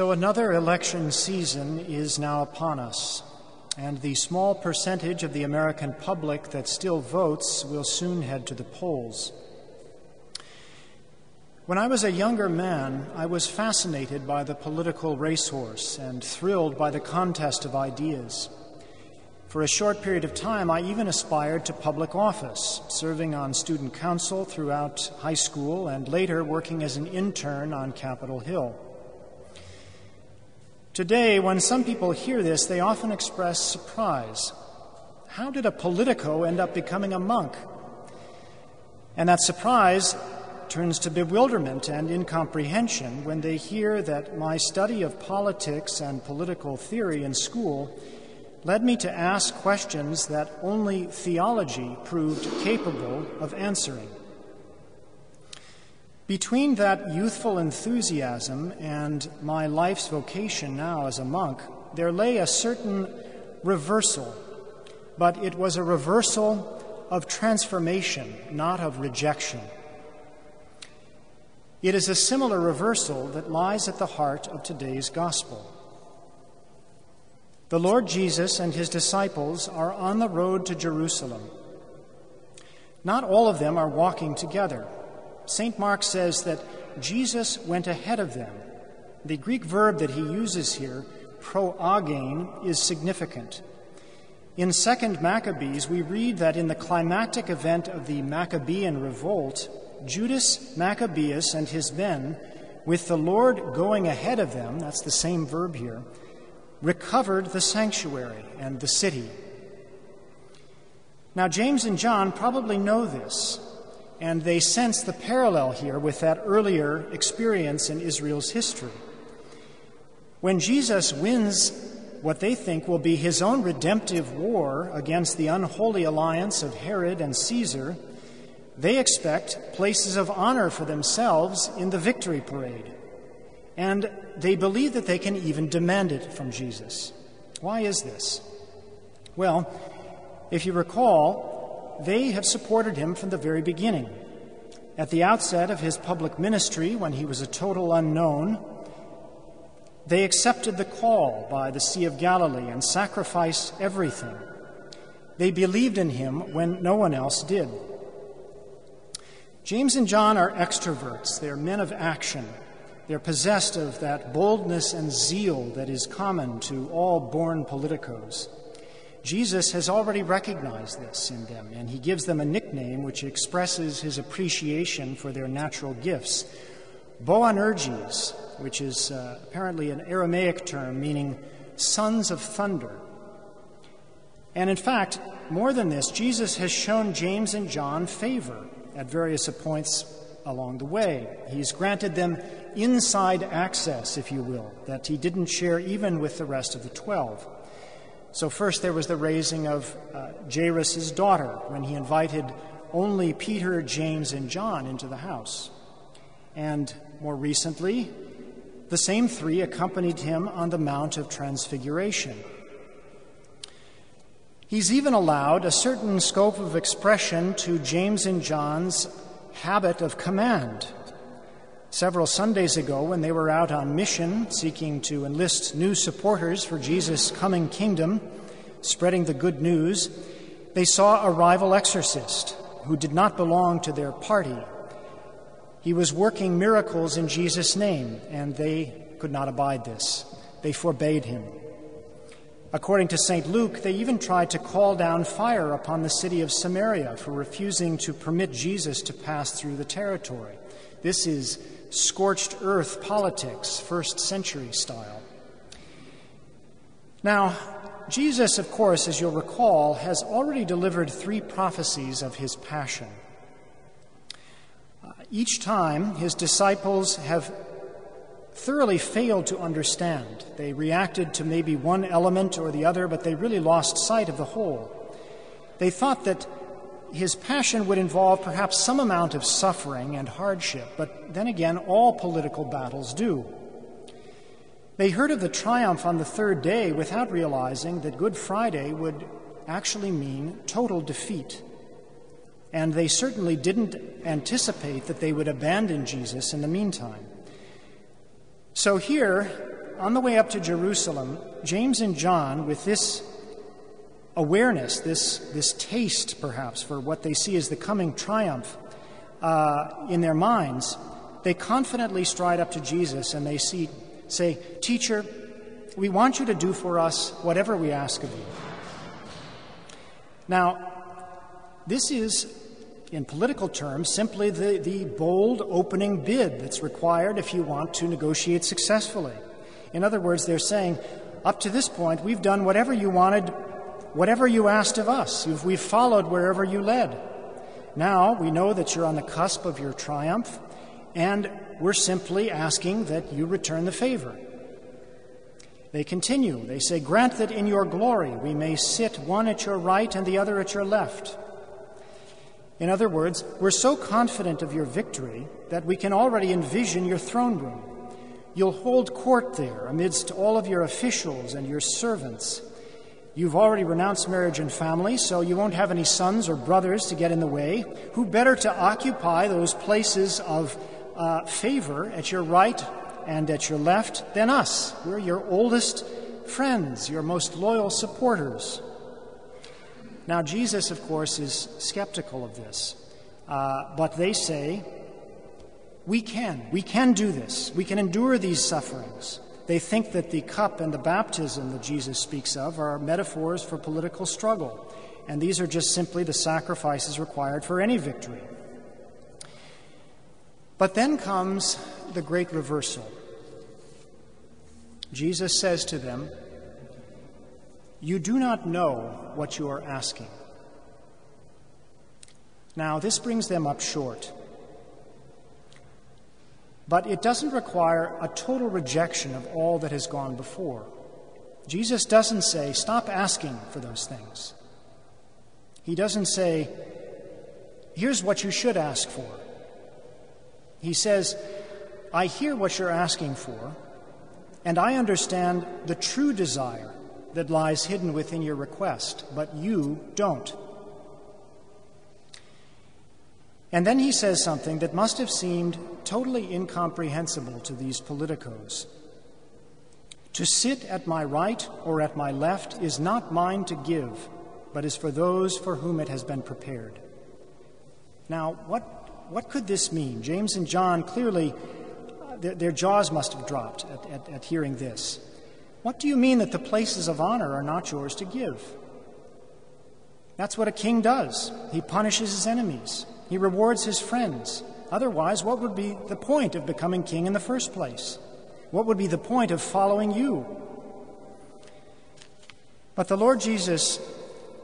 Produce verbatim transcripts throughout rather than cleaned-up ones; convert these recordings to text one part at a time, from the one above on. So another election season is now upon us, and the small percentage of the American public that still votes will soon head to the polls. When I was a younger man, I was fascinated by the political racehorse and thrilled by the contest of ideas. For a short period of time, I even aspired to public office, serving on student council throughout high school and later working as an intern on Capitol Hill. Today, when some people hear this, they often express surprise. How did a politico end up becoming a monk? And that surprise turns to bewilderment and incomprehension when they hear that my study of politics and political theory in school led me to ask questions that only theology proved capable of answering. Between that youthful enthusiasm and my life's vocation now as a monk, there lay a certain reversal, but it was a reversal of transformation, not of rejection. It is a similar reversal that lies at the heart of today's gospel. The Lord Jesus and his disciples are on the road to Jerusalem. Not all of them are walking together. Saint Mark says that Jesus went ahead of them. The Greek verb that he uses here, proagein, is significant. In Second Maccabees, we read that in the climactic event of the Maccabean revolt, Judas Maccabeus and his men, with the Lord going ahead of them, that's the same verb here, recovered the sanctuary and the city. Now, James and John probably know this, and they sense the parallel here with that earlier experience in Israel's history. When Jesus wins what they think will be his own redemptive war against the unholy alliance of Herod and Caesar, they expect places of honor for themselves in the victory parade, and they believe that they can even demand it from Jesus. Why is this? Well, if you recall, they have supported him from the very beginning. At the outset of his public ministry, when he was a total unknown, they accepted the call by the Sea of Galilee and sacrificed everything. They believed in him when no one else did. James and John are extroverts. They're men of action. They're possessed of that boldness and zeal that is common to all born politicos. Jesus has already recognized this in them, and he gives them a nickname which expresses his appreciation for their natural gifts, Boanerges, which is uh, apparently an Aramaic term meaning sons of thunder. And in fact, more than this, Jesus has shown James and John favor at various points along the way. He's granted them inside access, if you will, that he didn't share even with the rest of the twelve. So first there was the raising of uh, Jairus' daughter when he invited only Peter, James, and John into the house. And more recently, the same three accompanied him on the Mount of Transfiguration. He's even allowed a certain scope of expression to James and John's habit of command. Several Sundays ago, when they were out on mission, seeking to enlist new supporters for Jesus' coming kingdom, spreading the good news, they saw a rival exorcist who did not belong to their party. He was working miracles in Jesus' name, and they could not abide this. They forbade him. According to Saint Luke, they even tried to call down fire upon the city of Samaria for refusing to permit Jesus to pass through the territory. This is scorched earth politics, first century style. Now, Jesus, of course, as you'll recall, has already delivered three prophecies of his passion. Uh, each time, his disciples have thoroughly failed to understand. They reacted to maybe one element or the other, but they really lost sight of the whole. They thought that his passion would involve perhaps some amount of suffering and hardship, but then again, all political battles do. They heard of the triumph on the third day without realizing that Good Friday would actually mean total defeat. And they certainly didn't anticipate that they would abandon Jesus in the meantime. So here, on the way up to Jerusalem, James and John, with this awareness, this, this taste perhaps for what they see as the coming triumph uh, in their minds, they confidently stride up to Jesus and they see, say, "Teacher, we want you to do for us whatever we ask of you." Now, this is, in political terms, simply the, the bold opening bid that's required if you want to negotiate successfully. In other words, they're saying, up to this point, we've done whatever you wanted, whatever you asked of us. We've followed wherever you led. Now, we know that you're on the cusp of your triumph, and we're simply asking that you return the favor. They continue. They say, "Grant that in your glory we may sit one at your right and the other at your left." In other words, we're so confident of your victory that we can already envision your throne room. You'll hold court there amidst all of your officials and your servants. You've already renounced marriage and family, so you won't have any sons or brothers to get in the way. Who better to occupy those places of uh, favor at your right and at your left than us? We're your oldest friends, your most loyal supporters. Now, Jesus, of course, is skeptical of this, uh, but they say, we can. We can do this. We can endure these sufferings. They think that the cup and the baptism that Jesus speaks of are metaphors for political struggle, and these are just simply the sacrifices required for any victory. But then comes the great reversal. Jesus says to them, "You do not know what you are asking." Now, this brings them up short. But it doesn't require a total rejection of all that has gone before. Jesus doesn't say, "Stop asking for those things." He doesn't say, "Here's what you should ask for." He says, "I hear what you're asking for, and I understand the true desire that lies hidden within your request, but you don't." And then he says something that must have seemed totally incomprehensible to these politicos. "To sit at my right or at my left is not mine to give, but is for those for whom it has been prepared." Now, what, what could this mean? James and John clearly, uh, their, their jaws must have dropped at, at, at hearing this. What do you mean that the places of honor are not yours to give? That's what a king does. He punishes his enemies. He rewards his friends. Otherwise, what would be the point of becoming king in the first place? What would be the point of following you? But the Lord Jesus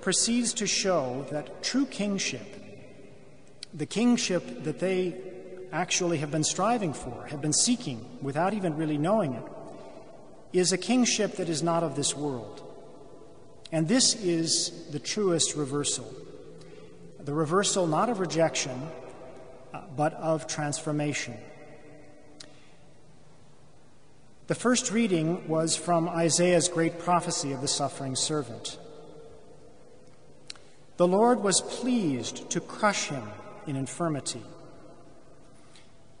proceeds to show that true kingship, the kingship that they actually have been striving for, have been seeking without even really knowing it, is a kingship that is not of this world. And this is the truest reversal. The reversal not of rejection, but of transformation. The first reading was from Isaiah's great prophecy of the suffering servant. "The Lord was pleased to crush him in infirmity."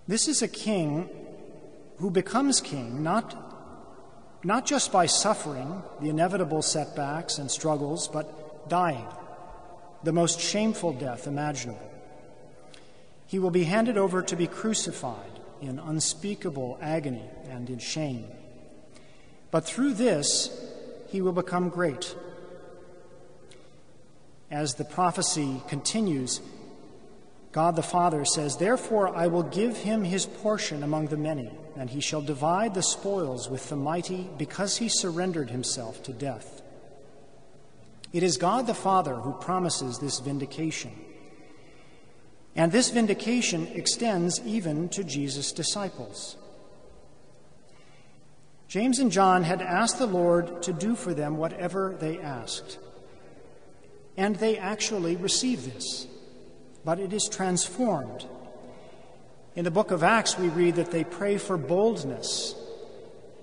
This is a king who becomes king not not just by suffering the inevitable setbacks and struggles, but dying, the most shameful death imaginable. He will be handed over to be crucified in unspeakable agony and in shame. But through this, he will become great. As the prophecy continues, God the Father says, "Therefore I will give him his portion among the many, and he shall divide the spoils with the mighty, because he surrendered himself to death." It is God the Father who promises this vindication. And this vindication extends even to Jesus' disciples. James and John had asked the Lord to do for them whatever they asked. And they actually receive this, but it is transformed. In the book of Acts, we read that they pray for boldness,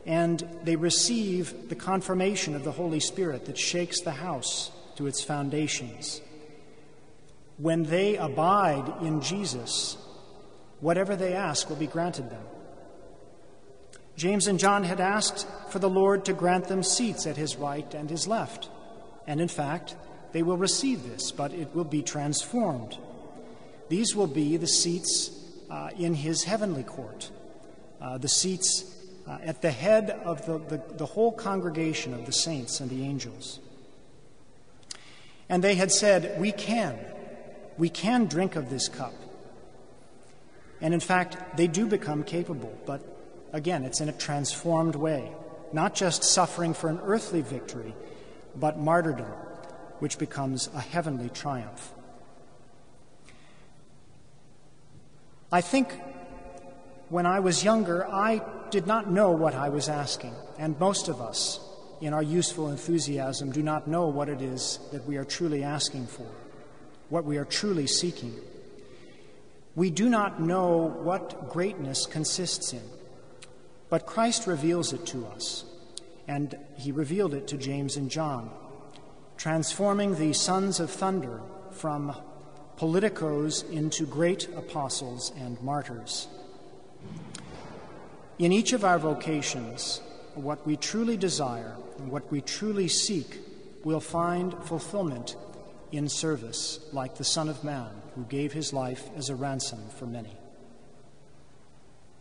and they receive the confirmation of the Holy Spirit that shakes the house to its foundations. When they abide in Jesus, whatever they ask will be granted them. James and John had asked for the Lord to grant them seats at his right and his left, and in fact, they will receive this, but it will be transformed. These will be the seats uh, in his heavenly court, uh, the seats uh, at the head of the, the, the whole congregation of the saints and the angels. And they had said, we can, we can drink of this cup. And in fact, they do become capable, but again, it's in a transformed way, not just suffering for an earthly victory, but martyrdom, which becomes a heavenly triumph. I think when I was younger, I did not know what I was asking, and most of us, in our useful enthusiasm, do not know what it is that we are truly asking for, what we are truly seeking. We do not know what greatness consists in, but Christ reveals it to us, and he revealed it to James and John, transforming the sons of thunder from politicos into great apostles and martyrs. In each of our vocations, what we truly desire and what we truly seek will find fulfillment in service, like the Son of Man, who gave his life as a ransom for many.